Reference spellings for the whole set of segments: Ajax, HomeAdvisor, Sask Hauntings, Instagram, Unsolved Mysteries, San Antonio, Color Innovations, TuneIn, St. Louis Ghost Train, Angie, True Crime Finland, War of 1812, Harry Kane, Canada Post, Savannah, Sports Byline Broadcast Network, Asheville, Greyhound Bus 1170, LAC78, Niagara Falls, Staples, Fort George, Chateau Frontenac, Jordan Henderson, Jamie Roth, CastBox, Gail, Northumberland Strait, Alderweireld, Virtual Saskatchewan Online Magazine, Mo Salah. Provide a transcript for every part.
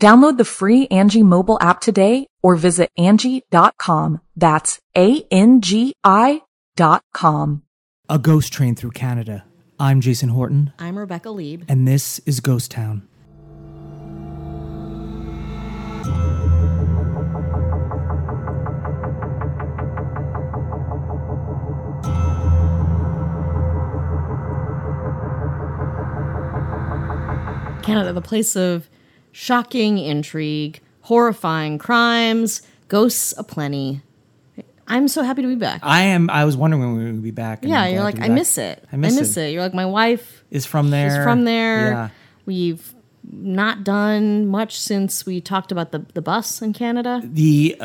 Download the free Angie mobile app today or visit Angie.com. That's ANGI.com. A ghost train through Canada. I'm Jason Horton. I'm Rebecca Lieb. And this is Ghost Town. Canada, the place of shocking intrigue, horrifying crimes, ghosts aplenty. I'm so happy to be back. I am. I was wondering when we would be back. And yeah, you're like, I miss it. I miss it. You're like, my wife is from there. Yeah. We've not done much since we talked about the bus in Canada. The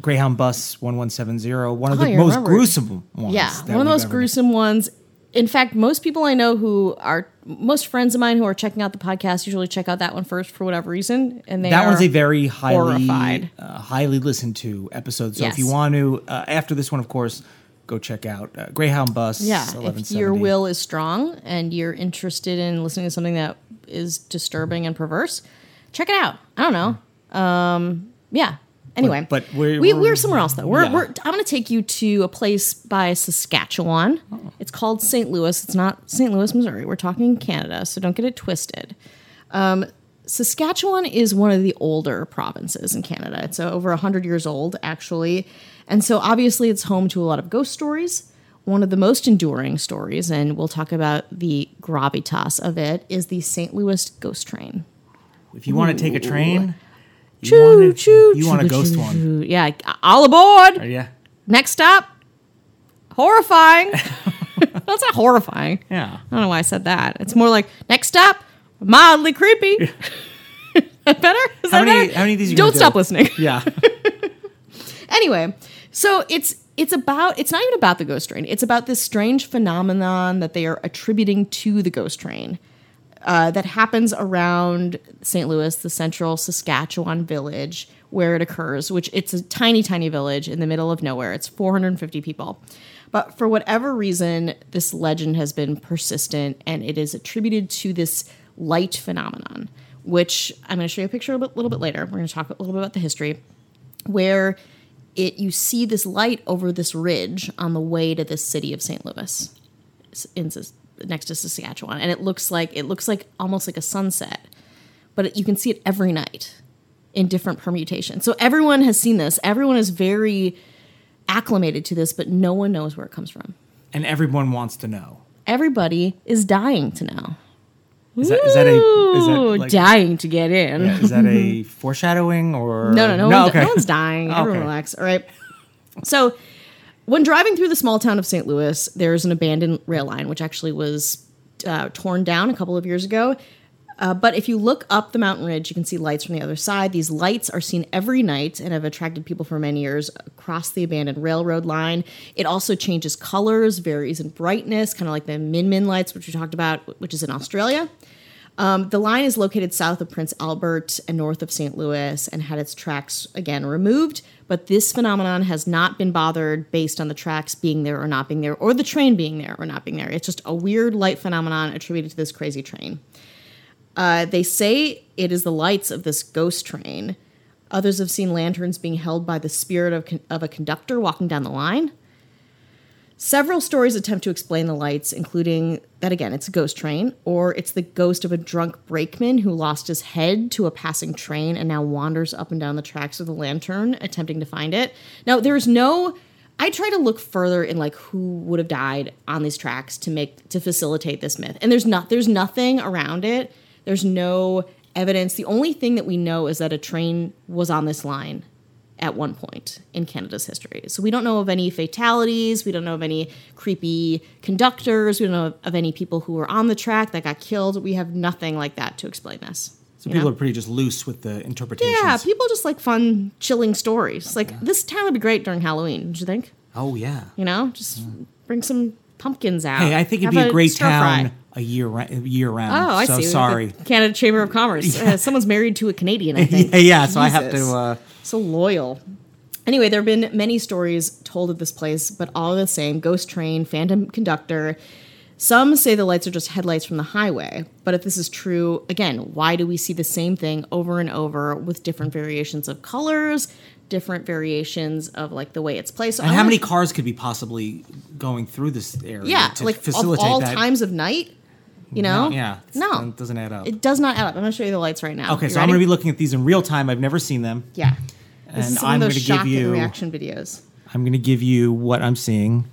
Greyhound Bus 1170, one of the most gruesome ones. Yeah, one of the most gruesome ones. In fact, most people I know who are, most friends of mine who are checking out the podcast usually check out that one first for whatever reason. And that one's a very highly listened to episode. So if you want to, after this one, of course, go check out Greyhound Bus 1170. If your will is strong and you're interested in listening to something that is disturbing and perverse, check it out. I don't know. Yeah. Anyway, but we're somewhere else, though. I'm going to take you to a place by Saskatchewan. Oh. It's called St. Louis. It's not St. Louis, Missouri. We're talking Canada, so don't get it twisted. Saskatchewan is one of the older provinces in Canada. It's over 100 years old, actually. And so obviously it's home to a lot of ghost stories. One of the most enduring stories, and we'll talk about the gravitas of it, is the St. Louis Ghost Train. If you want to take a train... You want a ghost one. Yeah, all aboard. Yeah. Next stop, horrifying. That's not horrifying. Yeah. I don't know why I said that. It's more like, next stop, mildly creepy. Yeah. Is that better? How many of these you don't stop listening. Yeah. Anyway, so it's not even about the ghost train. It's about this strange phenomenon that they are attributing to the ghost train. That happens around St. Louis, the central Saskatchewan village where it occurs, which it's a tiny, tiny village in the middle of nowhere. It's 450 people. But for whatever reason, this legend has been persistent, and it is attributed to this light phenomenon, which I'm going to show you a picture a little bit later. We're going to talk a little bit about the history, where you see this light over this ridge on the way to the city of St. Louis next to Saskatchewan, and it looks like almost like a sunset, but you can see it every night in different permutations. So everyone has seen this. Everyone is very acclimated to this, but no one knows where it comes from. And everyone wants to know. Everybody is dying to know. Is that dying to get in? Yeah, is that a foreshadowing or no? No one's dying. Everyone relax. All right. So. When driving through the small town of St. Louis, there's an abandoned rail line, which actually was torn down a couple of years ago. But if you look up the mountain ridge, you can see lights from the other side. These lights are seen every night and have attracted people for many years across the abandoned railroad line. It also changes colors, varies in brightness, kind of like the Min Min lights, which we talked about, which is in Australia. The line is located south of Prince Albert and north of St. Louis and had its tracks, again, removed. But this phenomenon has not been bothered based on the tracks being there or not being there, or the train being there or not being there. It's just a weird light phenomenon attributed to this crazy train. They say it is the lights of this ghost train. Others have seen lanterns being held by the spirit of a conductor walking down the line. Several stories attempt to explain the lights, including that, again, it's a ghost train, or it's the ghost of a drunk brakeman who lost his head to a passing train and now wanders up and down the tracks with a lantern, attempting to find it. Now, there's no... I try to look further in, like, who would have died on these tracks to facilitate this myth. And there's nothing around it. There's no evidence. The only thing that we know is that a train was on this line at one point in Canada's history. So we don't know of any fatalities. We don't know of any creepy conductors. We don't know of any people who were on the track that got killed. We have nothing like that to explain this. So people are pretty just loose with the interpretations. Yeah, people just like fun, chilling stories. Like, this town would be great during Halloween, don't you think? Oh, yeah. You know, just bring some pumpkins out. Hey, I think it'd be a great town year round. Oh, I see. Sorry. The Canada Chamber of Commerce. Yeah. Someone's married to a Canadian, I think. Yeah, Jesus. So I have to... So loyal. Anyway, there have been many stories told of this place, but all the same, ghost train, phantom conductor. Some say the lights are just headlights from the highway, but if this is true, again, why do we see the same thing over and over with different variations of colors, different variations of, like, the way it's placed? So and how many cars could be possibly going through this area to facilitate that? Yeah, like all times of night? You know? No. It doesn't add up. It does not add up. I'm going to show you the lights right now. Okay, so I'm going to be looking at these in real time. I've never seen them. Yeah. And I'm going to give you reaction videos. I'm going to give you what I'm seeing.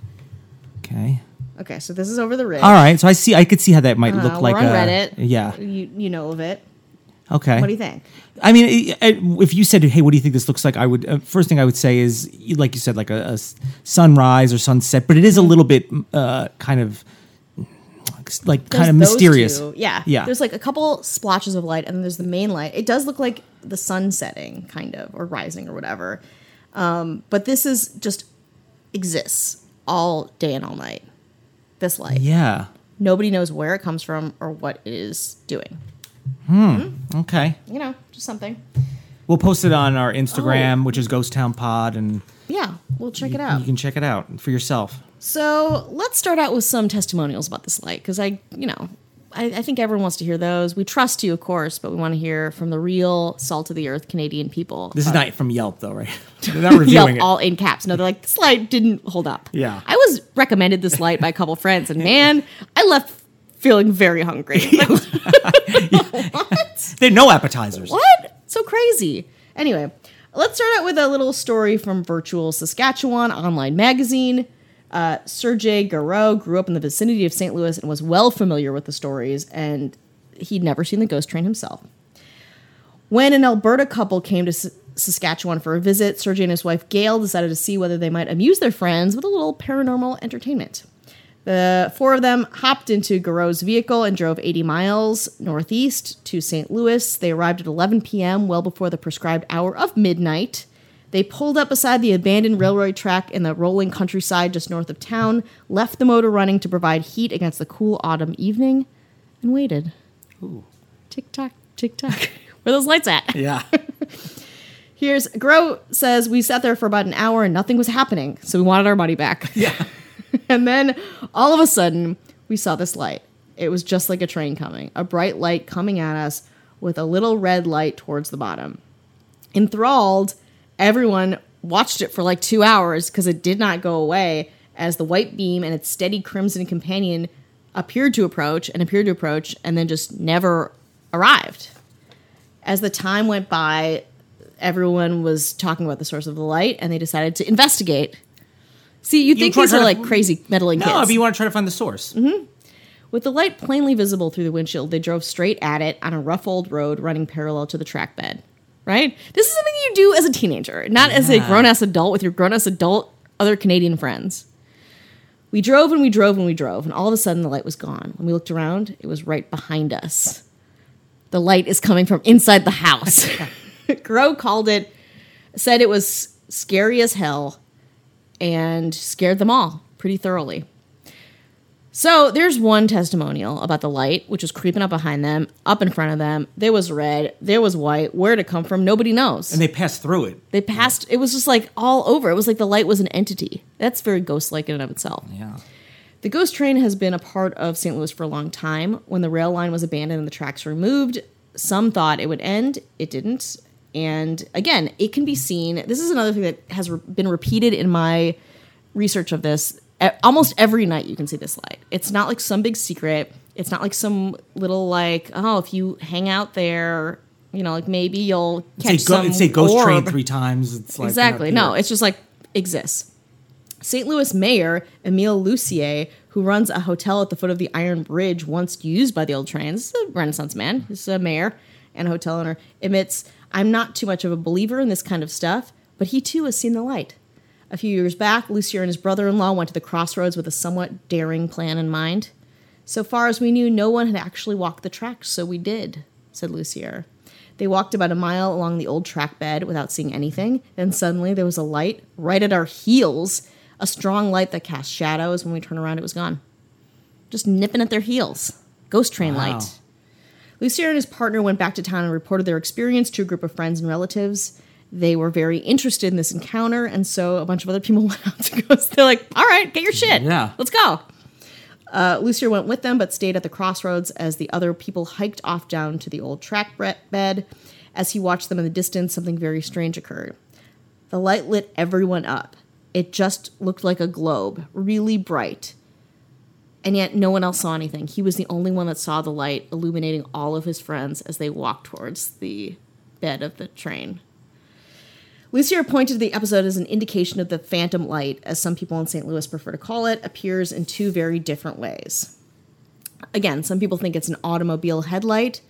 Okay. Okay, so this is over the ridge. All right, so I could see how that might look like. We're on Reddit. Yeah. You know of it. Okay. What do you think? I mean, if you said, "Hey, what do you think this looks like?" I would first thing I would say is, like you said, like a sunrise or sunset, but it is a little bit kind of. Like, there's kind of mysterious. Two. Yeah. Yeah. There's like a couple splotches of light, and then there's the main light. It does look like the sun setting, kind of, or rising or whatever. But this is just exists all day and all night. This light. Yeah. Nobody knows where it comes from or what it is doing. Okay. You know, just something. We'll post it on our Instagram, which is Ghost Town Pod, and yeah, we'll check it out. You can check it out for yourself. So let's start out with some testimonials about this light, because I think everyone wants to hear those. We trust you, of course, but we want to hear from the real salt-of-the-earth Canadian people. This is not from Yelp, though, right? They're not reviewing Yelp, it. All in caps. No, they're like, this light didn't hold up. Yeah. I was recommended this light by a couple friends, and man, I left feeling very hungry. Like, what? They're no appetizers. What? So crazy. Anyway, let's start out with a little story from Virtual Saskatchewan Online Magazine. Sergei Garot grew up in the vicinity of St. Louis and was well familiar with the stories, and he'd never seen the ghost train himself. When an Alberta couple came to Saskatchewan for a visit, Sergei and his wife Gail decided to see whether they might amuse their friends with a little paranormal entertainment. The four of them hopped into Garot's vehicle and drove 80 miles northeast to St. Louis. They arrived at 11 p.m., well before the prescribed hour of midnight. They pulled up beside the abandoned railroad track in the rolling countryside just north of town, left the motor running to provide heat against the cool autumn evening, and waited. Ooh. Tick-tock, tick-tock. Where are those lights at? Yeah. Gros says, we sat there for about an hour and nothing was happening, so we wanted our money back. Yeah. And then, all of a sudden, we saw this light. It was just like a train coming, a bright light coming at us with a little red light towards the bottom. Enthralled, everyone watched it for like 2 hours because it did not go away as the white beam and its steady crimson companion appeared to approach and then just never arrived. As the time went by, everyone was talking about the source of the light and they decided to investigate. See, you think these are like crazy meddling kids. No, but you want to try to find the source. Mm-hmm. With the light plainly visible through the windshield, they drove straight at it on a rough old road running parallel to the track bed. Right? This is something you do as a teenager, not as a grown-ass adult with your grown-ass adult other Canadian friends. We drove and we drove and we drove, and all of a sudden the light was gone. When we looked around, it was right behind us. The light is coming from inside the house. Gros called it, said it was scary as hell, and scared them all pretty thoroughly. So there's one testimonial about the light, which was creeping up behind them, up in front of them. There was red. There was white. Where it come from, nobody knows. And they passed through it. They passed. It was just like all over. It was like the light was an entity. That's very ghost-like in and of itself. Yeah. The ghost train has been a part of St. Louis for a long time. When the rail line was abandoned and the tracks removed, some thought it would end. It didn't. And again, it can be seen. This is another thing that has been repeated in my research of this. Almost every night you can see this light. It's not like some big secret. It's not like some little like, oh, if you hang out there, you know, like maybe you'll catch some It's a ghost orb. Train three times. It's like exactly. No, it's just like exists. St. Louis Mayor Émile Lucier, who runs a hotel at the foot of the Iron Bridge once used by the old trains, a Renaissance man, this is a mayor and a hotel owner, admits, I'm not too much of a believer in this kind of stuff, but he too has seen the light. A few years back, Lucier and his brother-in-law went to the crossroads with a somewhat daring plan in mind. So far as we knew, no one had actually walked the tracks, so we did, said Lucier. They walked about a mile along the old track bed without seeing anything, then suddenly there was a light right at our heels, a strong light that cast shadows. When we turned around, it was gone. Just nipping at their heels. Ghost train wow. light. Lucier and his partner went back to town and reported their experience to a group of friends and relatives. They were very interested in this encounter, and so a bunch of other people went out to go. So they're like, all right, get your shit. Yeah. Let's go. Lucier went with them, but stayed at the crossroads as the other people hiked off down to the old track bed. As he watched them in the distance, something very strange occurred. The light lit everyone up. It just looked like a globe, really bright. And yet no one else saw anything. He was the only one that saw the light, illuminating all of his friends as they walked towards the bed of the train. Lucier pointed to the episode as an indication of the phantom light, as some people in St. Louis prefer to call it, appears in two very different ways. Again, some people think it's an automobile headlight,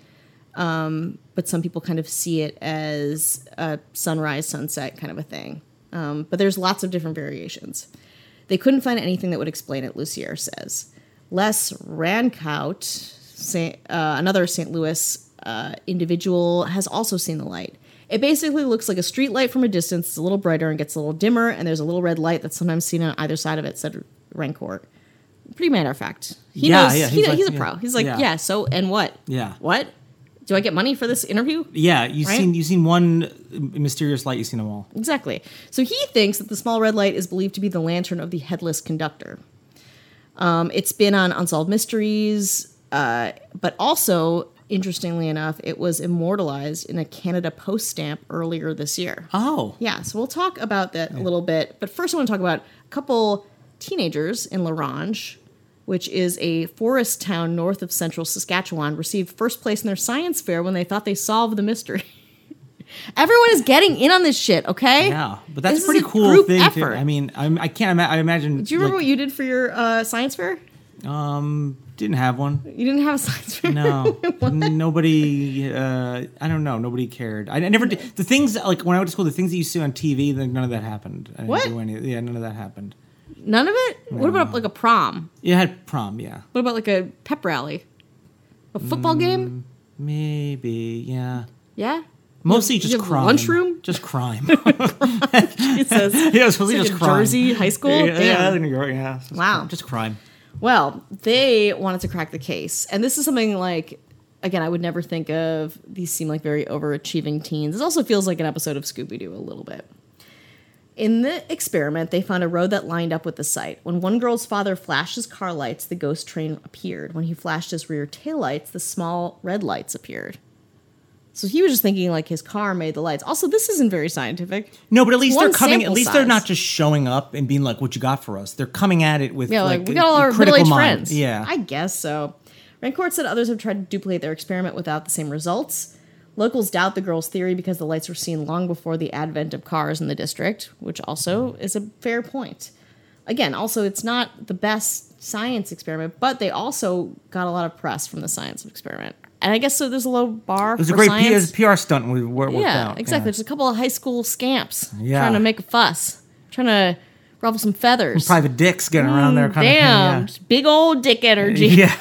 but some people kind of see it as a sunrise, sunset kind of a thing. But there's lots of different variations. They couldn't find anything that would explain it, Lucier says. Les Rancourt, another St. Louis individual, has also seen the light. It basically looks like a street light from a distance. It's a little brighter and gets a little dimmer, and there's a little red light that's sometimes seen on either side of it, said Rancourt. Pretty matter of fact. He knows. Yeah, he's a pro. He's like, so, and what? Yeah. What? Do I get money for this interview? Yeah, you've seen one mysterious light, you've seen them all. Exactly. So he thinks that the small red light is believed to be the lantern of the headless conductor. It's been on Unsolved Mysteries, but also, interestingly enough, it was immortalized in a Canada Post stamp earlier this year. Oh. Yeah, so we'll talk about that a little bit. But first I want to talk about a couple teenagers in La Ronge, which is a forest town north of central Saskatchewan, received first place in their science fair when they thought they solved the mystery. Everyone is getting in on this shit, okay? Yeah, but that's pretty cool thing. Effort. I mean, I imagine. Do you remember what you did for your science fair? Didn't have one. You didn't have a science fair? No. Nobody, I don't know, nobody cared. I never did. The things, like when I went to school, the things that you see on TV, none of that happened. I didn't do any, none of that happened. None of it? No. What about like a prom? Yeah, I had prom, yeah. What about like a pep rally? A football game? Maybe, yeah. Yeah? Mostly just crime. Lunchroom? Just crime. Jesus. Yeah, it was mostly just crime. Jersey high school? Yeah, New York, yeah. Wow. Just crime. Well, they wanted to crack the case. And this is something like, again, I would never think of. These seem like very overachieving teens. This also feels like an episode of Scooby-Doo a little bit. In the experiment, they found a road that lined up with the site. When one girl's father flashed his car lights, the ghost train appeared. When he flashed his rear taillights, the small red lights appeared. So he was just thinking like his car made the lights. Also, this isn't very scientific. No, but at least they're coming. At least they're not just showing up and being like, "What you got for us?" They're coming at it with like we got all our middle-aged friends. Yeah, I guess so. Rancourt said others have tried to duplicate their experiment without the same results. Locals doubt the girl's theory because the lights were seen long before the advent of cars in the district, which also is a fair point. Again, also, it's not the best science experiment, but they also got a lot of press from the science experiment. And I guess so there's a low bar for science. It was a great PR stunt we worked out. Exactly. Yeah. Just a couple of high school scamps trying to make a fuss, trying to ruffle some feathers. Some private dicks getting around there. Damn. Big old dick energy. Yeah.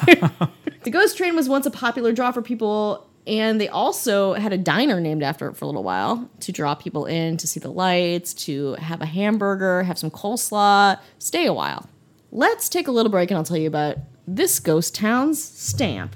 The ghost train was once a popular draw for people. And they also had a diner named after it for a little while to draw people in, to see the lights, to have a hamburger, have some coleslaw, stay a while. Let's take a little break and I'll tell you about this ghost town's stamp.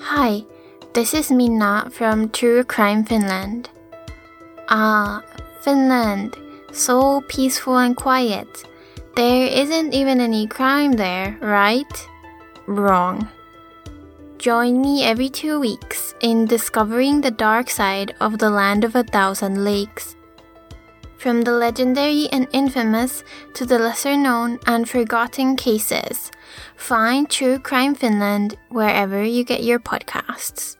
Hi, this is Minna from True Crime Finland. Finland, so peaceful and quiet. There isn't even any crime there, right? Wrong. Join me every 2 weeks in discovering the dark side of the land of 1,000 lakes. From the legendary and infamous to the lesser-known and forgotten cases, find True Crime Finland wherever you get your podcasts.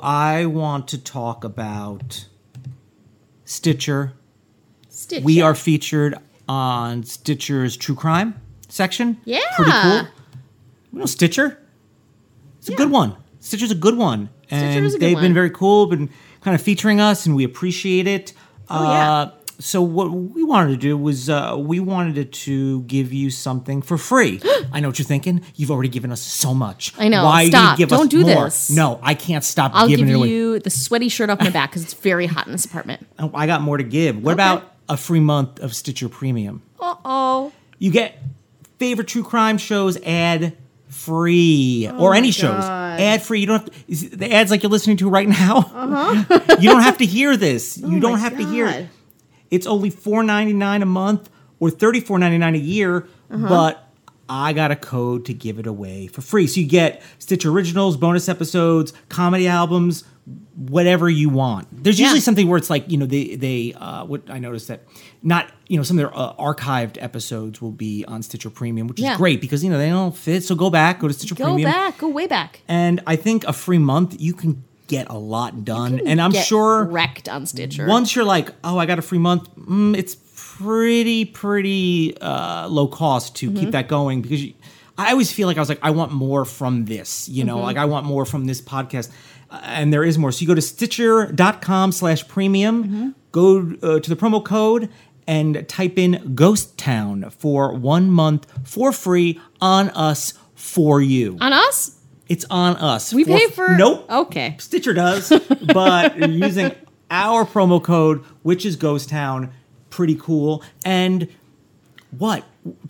I want to talk about Stitcher. We are featured on Stitcher's True Crime section. Yeah. Pretty cool. You know, Stitcher? It's a good one. Stitcher's a good one. And they've been very cool, been kind of featuring us, and we appreciate it. So what we wanted to do was we wanted to give you something for free. I know what you're thinking. You've already given us so much. I know. Why stop. Do you give Don't us do more? This. No, I can't stop I'll giving it away. I'll give you the sweaty shirt off my back because it's very hot in this apartment. I got more to give. What about a free month of Stitcher Premium? Uh-oh. You get favorite true crime shows ad-free. Or any shows. Ad-free. You don't have to, the ads like you're listening to right now. Uh-huh. You don't have to hear this. You don't have to hear it. It's only $4.99 a month or $34.99 a year, but I got a code to give it away for free. So you get Stitch Originals, bonus episodes, comedy albums, whatever you want. There's usually something where it's like, you know, they what I noticed that not, you know, some of their archived episodes will be on Stitcher Premium, which is great because, you know, they don't fit. So go back, go to Stitcher Premium. Go back, go way back. And I think a free month, you can get a lot done, and I'm sure wrecked on Stitcher. Once you're like, oh, I got a free month, it's pretty low cost to keep that going because I always feel like I was like, I want more from this, you know, like I want more from this podcast, and there is more. So you go to Stitcher.com/premium, go to the promo code and type in Ghost Town for 1 month for free on us for you. On us? It's on us. We pay for... Nope. Okay. Stitcher does, but using our promo code, which is Ghost Town. Pretty cool. And what?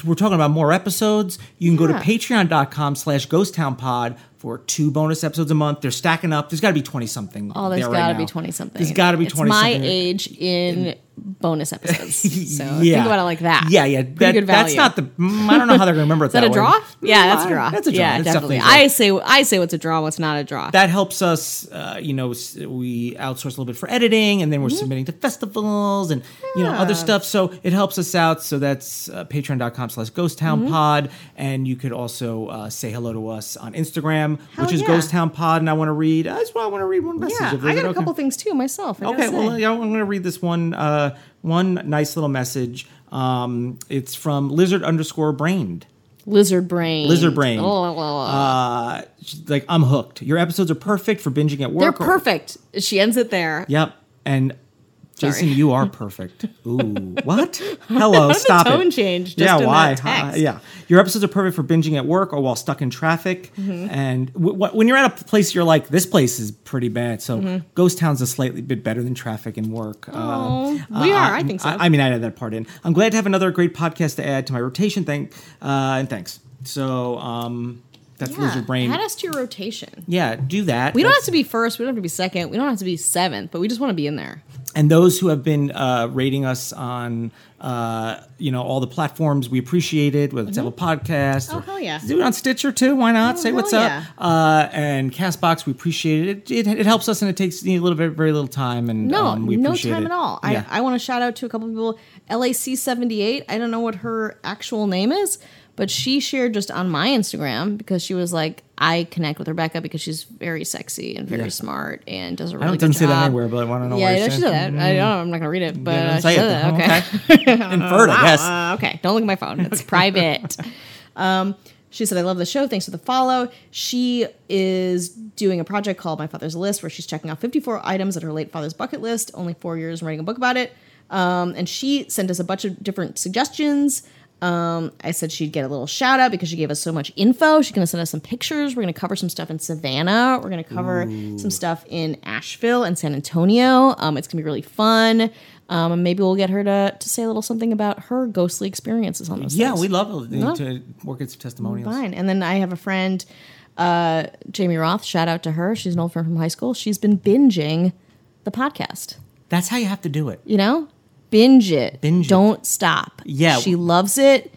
We're talking about more episodes. You can go to patreon.com/ghosttownpod for 2 bonus episodes a month. They're stacking up. There's got to be 20-something. Oh, there's got to be 20-something. There's got to be 20-something. It's my age in bonus episodes. So think about it like that. Yeah. Pretty good value. That's not the... I don't know how they're going to remember it that way. Is that a draw? Yeah, that's a draw. That's a draw. Yeah, that's definitely. I say what's a draw, what's not a draw. That helps us, you know, we outsource a little bit for editing, and then we're submitting to festivals and, you know, other stuff. So it helps us out. So that's patreon.com/ghosttownpod. And you could also say hello to us on Instagram, which is Ghost Town Pod, and I want to read. I just want to read one message. Yeah, I got a couple things too myself. Okay, well, I'm going to read this one nice little message. It's from Lizard_brained. Lizard brain. She's like, I'm hooked. Your episodes are perfect for binging at work. They're perfect. She ends it there. Yep. And Jason, you are perfect. Ooh, what? Hello, stop it. The tone change. Just in why? That text. Your episodes are perfect for binging at work or while stuck in traffic. And when you're at a place, you're like, this place is pretty bad. So Ghost Town's a slightly bit better than traffic and work. We are. I think so. I mean, I added that part in. I'm glad to have another great podcast to add to my rotation. And thanks. So that's Lizard Brain. Add us to your rotation. Yeah, do that. We don't have to be first. We don't have to be second. We don't have to be seventh. But we just want to be in there. And those who have been rating us on, you know, all the platforms, we appreciate it. Whether it's Apple Podcasts. Oh, hell yeah. Do it on Stitcher, too. Why not? Say what's up. And CastBox, we appreciate it. It helps us, and it takes a little bit, very little time. And we appreciate it. No time at all. Yeah. I want to shout out to a couple of people. LAC78, I don't know what her actual name is, But she shared just on my Instagram because she was like, I connect with Rebecca because she's very sexy and very smart and does a really good job. I don't see that anywhere, but I want to know why she said that. I don't know. I'm not going to read it, but she said that. Okay. Inferred, I guess. Okay. Don't look at my phone. It's private. She said, I love the show. Thanks for the follow. She is doing a project called My Father's List where she's checking out 54 items at her late father's bucket list, only 4 years and writing a book about it. And she sent us a bunch of different suggestions. I said she'd get a little shout out because she gave us so much info. She's going to send us some pictures. We're going to cover some stuff in Savannah. We're going to cover some stuff in Asheville and San Antonio. It's going to be really fun. And maybe we'll get her to say a little something about her ghostly experiences on this. Yeah, we love to work at some testimonials. Fine. And then I have a friend, Jamie Roth. Shout out to her. She's an old friend from high school. She's been binging the podcast. That's how you have to do it. You know? Binge it. Don't stop. Yeah. She loves it.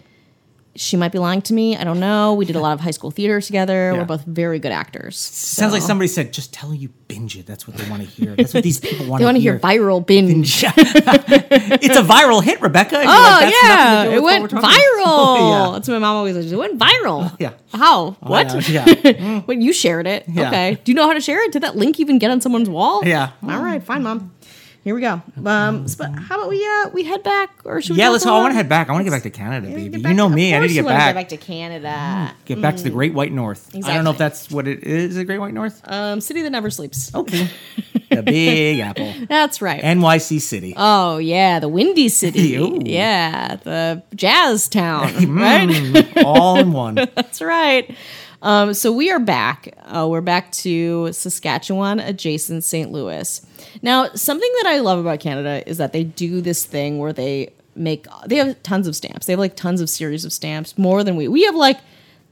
She might be lying to me. I don't know. We did a lot of high school theater together. Yeah. We're both very good actors. Sounds like somebody said, just tell her you binge it. That's what they want to hear. That's what these people want to hear. They want to hear viral binge. It's a viral hit, Rebecca. And it went viral. Yeah. That's what my mom always says. It went viral. Yeah. How? What? Yeah. When you shared it. Yeah. Okay. Do you know how to share it? Did that link even get on someone's wall? Yeah. All right. Fine, Mom. Here we go. So how about we head back, or should we? Yeah, let's. I want to head back. I want to get back to Canada, baby. You know me. I need to get back. Get back to Canada. Get back to the Great White North. Exactly. I don't know if that's what it is. The Great White North. City that never sleeps. Okay. The Big Apple. That's right. NYC City. Oh yeah, the Windy City. Yeah, the Jazz Town. Right. All in one. That's right. So we are back. We're back to Saskatchewan, adjacent St. Louis. Now, something that I love about Canada is that they do this thing where they have tons of stamps. They have like tons of series of stamps, more than we have like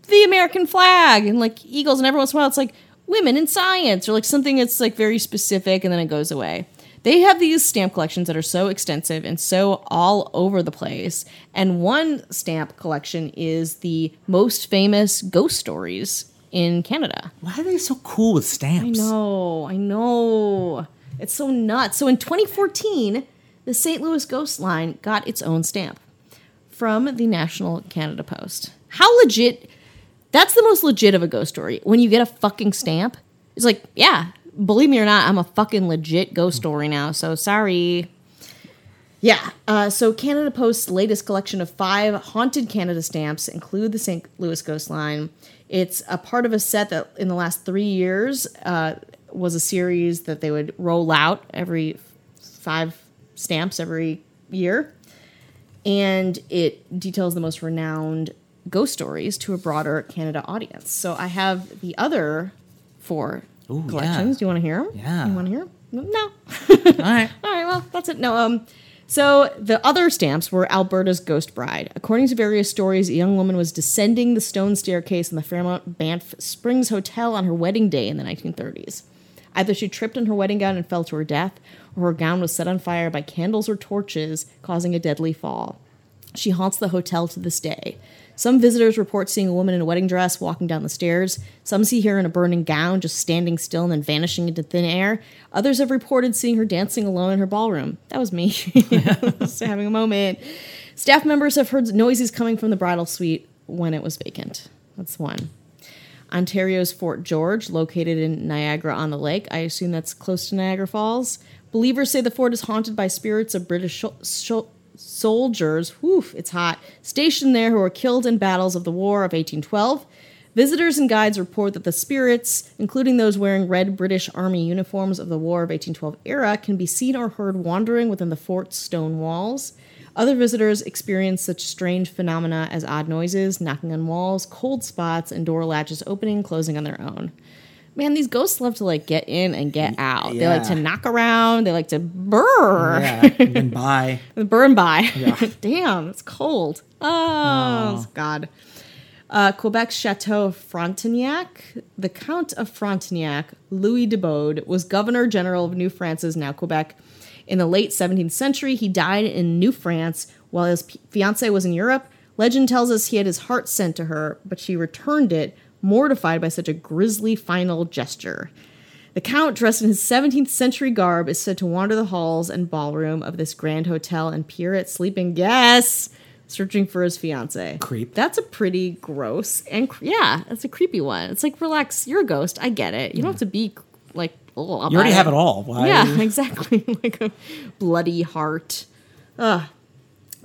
the American flag and like eagles, and every once in a while it's like women in science or like something that's like very specific, and then it goes away. They have these stamp collections that are so extensive and so all over the place. And one stamp collection is the most famous ghost stories in Canada. Why are they so cool with stamps? I know. It's so nuts. So in 2014, the St. Louis Ghost Line got its own stamp from the National Canada Post. How legit? That's the most legit of a ghost story. When you get a fucking stamp, it's like, yeah, believe me or not, I'm a fucking legit ghost story now, so sorry. Yeah. So Canada Post's latest collection of 5 Haunted Canada stamps include the St. Louis Ghost Line. It's a part of a set that in the last 3 years was a series that they would roll out every 5 stamps every year. And it details the most renowned ghost stories to a broader Canada audience. So I have the other 4 collections. Yeah. Do you want to hear them? Yeah. You want to hear them? No. All right. Well, that's it. No. So the other stamps were Alberta's Ghost Bride. According to various stories, a young woman was descending the stone staircase in the Fairmont Banff Springs Hotel on her wedding day in the 1930s. Either she tripped on her wedding gown and fell to her death, or her gown was set on fire by candles or torches, causing a deadly fall. She haunts the hotel to this day. Some visitors report seeing a woman in a wedding dress walking down the stairs. Some see her in a burning gown, just standing still and then vanishing into thin air. Others have reported seeing her dancing alone in her ballroom. That was me. Just having a moment. Staff members have heard noises coming from the bridal suite when it was vacant. That's one. Ontario's Fort George, located in Niagara-on-the-Lake. I assume that's close to Niagara Falls. Believers say the fort is haunted by spirits of British soldiers, stationed there who were killed in battles of the War of 1812. Visitors and guides report that the spirits, including those wearing red British Army uniforms of the War of 1812 era, can be seen or heard wandering within the fort's stone walls. Other visitors experience such strange phenomena as odd noises, knocking on walls, cold spots, and door latches opening and closing on their own. Man, these ghosts love to like get in and get out. Yeah. They like to knock around. They like to burr. Yeah, and then bye. Burn by. Yeah. Damn, it's cold. Oh, God. Quebec's Chateau Frontenac. The Count of Frontenac, Louis de Bode, was Governor General of New France's, now Quebec, in the late 17th century. He died in New France while his fiancée was in Europe. Legend tells us he had his heart sent to her, but she returned it, mortified by such a grisly final gesture. The Count, dressed in his 17th century garb, is said to wander the halls and ballroom of this grand hotel and peer at sleeping. Yes! searching for his fiance. Creep. That's a pretty gross and yeah, that's a creepy one. It's like, relax, you're a ghost. I get it. You don't have to be like, oh, you already have it all. Why? Yeah, exactly. Like a bloody heart. Ugh.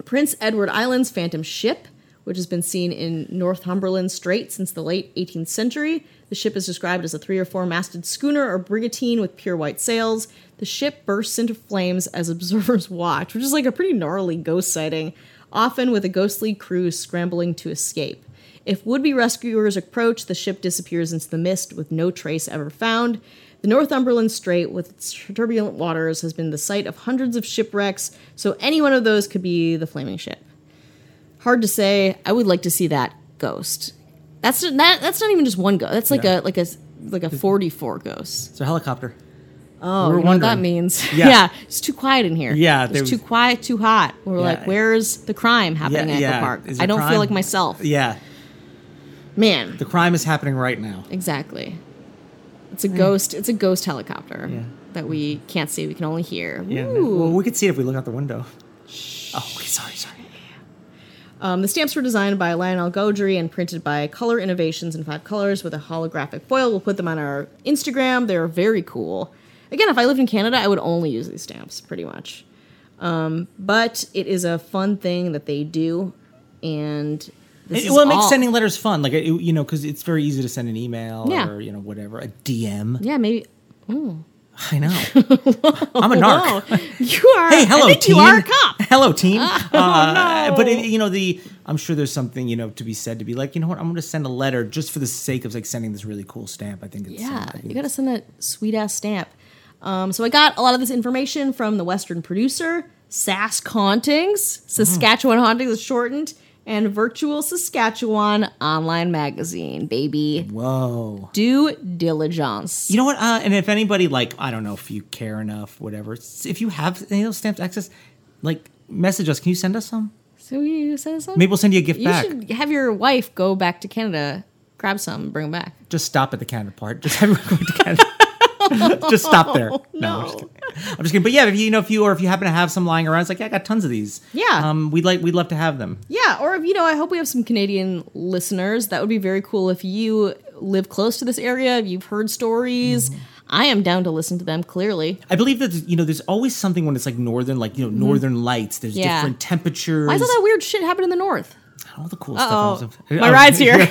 Prince Edward Island's phantom ship, which has been seen in Northumberland Strait since the late 18th century. The ship is described as a 3- or 4-masted schooner or brigantine with pure white sails. The ship bursts into flames as observers watch, which is like a pretty gnarly ghost sighting, often with a ghostly crew scrambling to escape. If would-be rescuers approach, the ship disappears into the mist with no trace ever found. The Northumberland Strait, with its turbulent waters, has been the site of hundreds of shipwrecks, so any one of those could be the flaming ship. Hard to say. I would like to see that ghost. That's not even just one ghost. That's like a 44 ghosts. It's a helicopter. Oh, we you know what that means. Yeah. It's too quiet in here. Yeah, it's too quiet, too hot. We're like, where's the crime happening at the park? I don't feel like myself. Yeah, man, the crime is happening right now. Exactly. It's a ghost. It's a ghost helicopter that we can't see. We can only hear. Yeah. Well, we could see it if we look out the window. Shh. Oh, sorry. The stamps were designed by Lionel Gaudry and printed by Color Innovations in 5 colors with a holographic foil. We'll put them on our Instagram. They're very cool. Again, if I lived in Canada, I would only use these stamps, pretty much. But it is a fun thing that they do, and it makes sending letters fun. Like because it's very easy to send an email or whatever, a DM. Yeah, maybe. Ooh. I know. I'm a narc. Whoa. You are. Hey, hello, team. You are a cop. Hello, team. No. But I'm sure there's something to be said to be like, you know what? I'm going to send a letter just for the sake of like sending this really cool stamp. I think it's you got to send that sweet ass stamp. So I got a lot of this information from the Western Producer, Sask Hauntings, Saskatchewan Hauntings is shortened, and Virtual Saskatchewan Online Magazine, baby. Whoa. Due diligence. You know what? And if anybody, I don't know if you care enough, whatever, if you have any of those stamps access, message us. Can you send us some? So you send us some? Maybe we'll send you a gift back. You should have your wife go back to Canada, grab some, bring them back. Just stop at the Canada part. Just have everyone go to Canada. Just stop there. No, I'm just kidding. But yeah, if you happen to have some lying around, it's like, I got tons of these. Yeah. We'd love to have them. Yeah. Or if, I hope we have some Canadian listeners. That would be very cool. If you live close to this area, if you've heard stories, I am down to listen to them. Clearly. I believe that, there's always something when it's like northern, northern lights, there's different temperatures. Why does all that weird shit happen in the north? All the cool stuff. My ride's here.